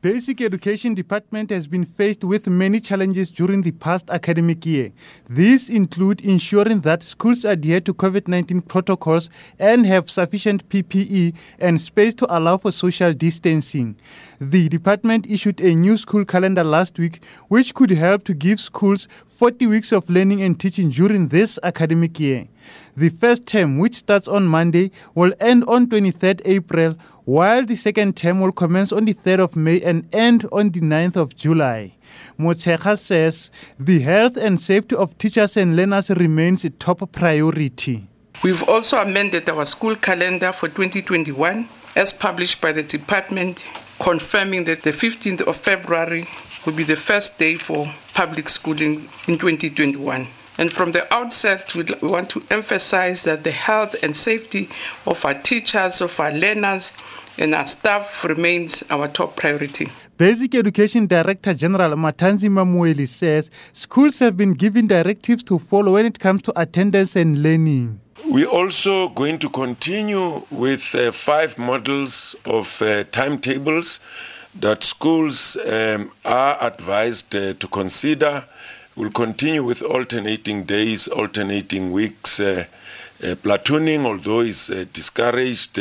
Basic Education Department has been faced with many challenges during the past academic year. These include ensuring that schools adhere to COVID-19 protocols and have sufficient PPE and space to allow for social distancing. The department issued a new school calendar last week, which could help to give schools 40 weeks of learning and teaching during this academic year. The first term, which starts on Monday, will end on 23rd April, while the second term will commence on the 3rd of May and end on the 9th of July. Motshekga says the health and safety of teachers and learners remains a top priority. We've also amended our school calendar for 2021, as published by the department, confirming that the 15th of February will be the first day for public schooling in 2021. And from the outset, we want to emphasize that the health and safety of our teachers, of our learners, and our staff remains our top priority. Basic Education Director General Matanzi Mamueli says schools have been given directives to follow when it comes to attendance and learning. We're also going to continue with 5 models of timetables that schools are advised to consider. We'll continue with alternating days, alternating weeks, platooning, although it's discouraged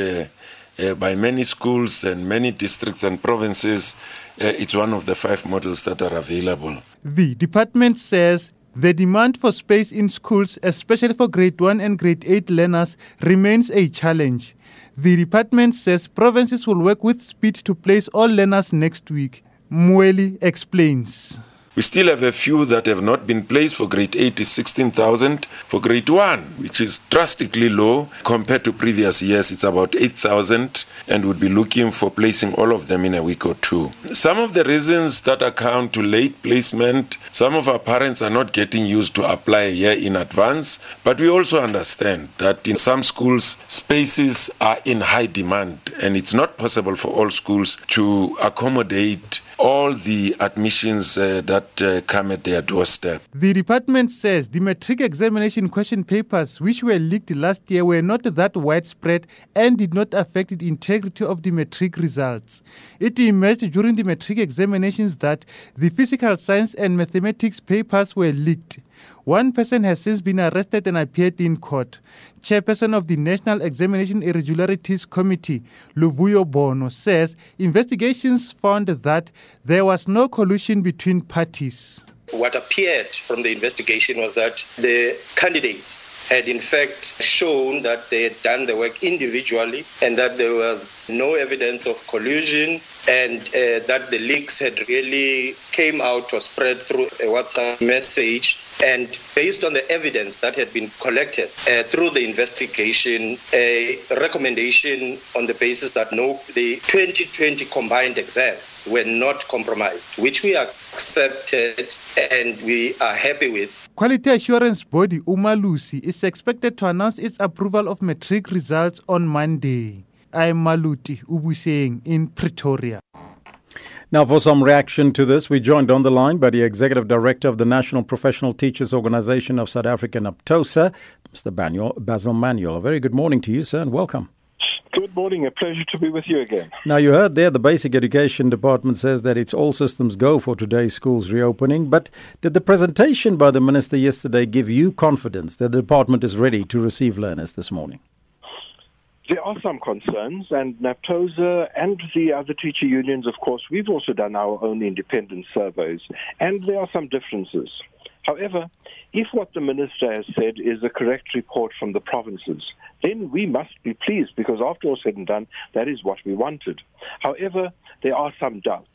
by many schools and many districts and provinces. It's one of the 5 models that are available. The department says the demand for space in schools, especially for grade 1 and grade 8 learners, remains a challenge. The department says provinces will work with speed to place all learners next week. Mueli explains. We still have a few that have not been placed. For grade 8 is 16,000. For grade 1, which is drastically low compared to previous years, it's about 8,000, and would be looking for placing all of them in a week or two. Some of the reasons that account to late placement, some of our parents are not getting used to apply a year in advance, but we also understand that in some schools, spaces are in high demand, and it's not possible for all schools to accommodate all the admissions that come at their doorstep. The department says the matric examination question papers, which were leaked last year, were not that widespread and did not affect the integrity of the matric results. It emerged during the matric examinations that the physical science and mathematics papers were leaked. One person has since been arrested and appeared in court. Chairperson of the National Examination Irregularities Committee, Luvuyo Bono, says investigations found that there was no collusion between parties. What appeared from the investigation was that the candidates had in fact shown that they had done the work individually and that there was no evidence of collusion, and that the leaks had really came out or spread through a WhatsApp message. And based on the evidence that had been collected through the investigation, a recommendation on the basis that the 2020 combined exams were not compromised, which we accepted and we are happy with. Quality Assurance Body Umalusi is expected to announce its approval of matric results on Monday. I'm Maluti Ubuseng in Pretoria. Now, for some reaction to this, we joined on the line by the Executive Director of the National Professional Teachers Organization of South Africa, NAPTOSA, Mr. Basil Manuel. A very good morning to you, sir, and welcome. Good morning. A pleasure to be with you again. Now, you heard there the Basic Education Department says that it's all systems go for today's schools reopening, but did the presentation by the Minister yesterday give you confidence that the department is ready to receive learners this morning? There are some concerns, and NAPTOSA and the other teacher unions, of course, we've also done our own independent surveys, and there are some differences. However, if what the minister has said is a correct report from the provinces, then we must be pleased, because after all said and done, that is what we wanted. However, there are some doubts,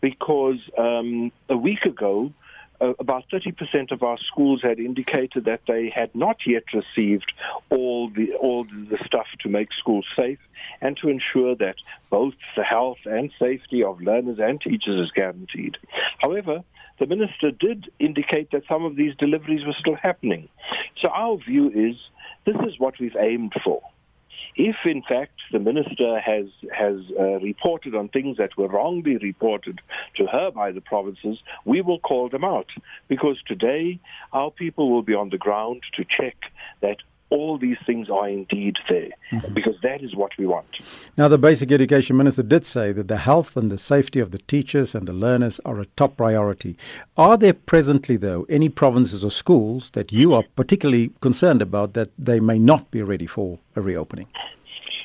because a week ago, about 30% of our schools had indicated that they had not yet received all the stuff to make schools safe and to ensure that both the health and safety of learners and teachers is guaranteed. However, the minister did indicate that some of these deliveries were still happening. So our view is this is what we've aimed for. If, in fact, the minister has reported on things that were wrongly reported to her by the provinces, we will call them out, because today our people will be on the ground to check that all these things are indeed there, because that is what we want. Now, the Basic Education Minister did say that the health and the safety of the teachers and the learners are a top priority. Are there presently, though, any provinces or schools that you are particularly concerned about that they may not be ready for a reopening?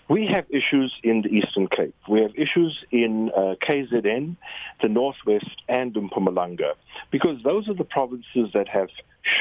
We have issues in the Eastern Cape. We have issues in KZN, the Northwest, and Mpumalanga, because those are the provinces that have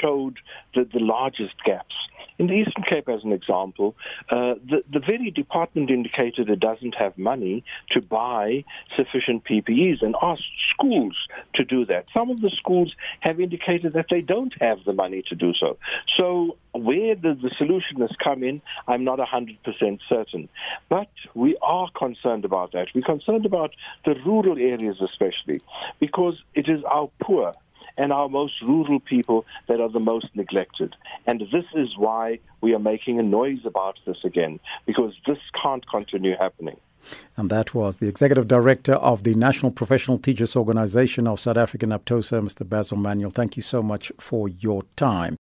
showed the largest gaps. In the Eastern Cape, as an example, the very department indicated it doesn't have money to buy sufficient PPEs and asked schools to do that. Some of the schools have indicated that they don't have the money to do so. So where the solution has come in, I'm not 100% certain. But we are concerned about that. We're concerned about the rural areas especially, because it is our poor and our most rural people that are the most neglected. And this is why we are making a noise about this again, because this can't continue happening. And that was the Executive Director of the National Professional Teachers Organisation of South Africa, NAPTOSA, Mr. Basil Manuel. Thank you so much for your time.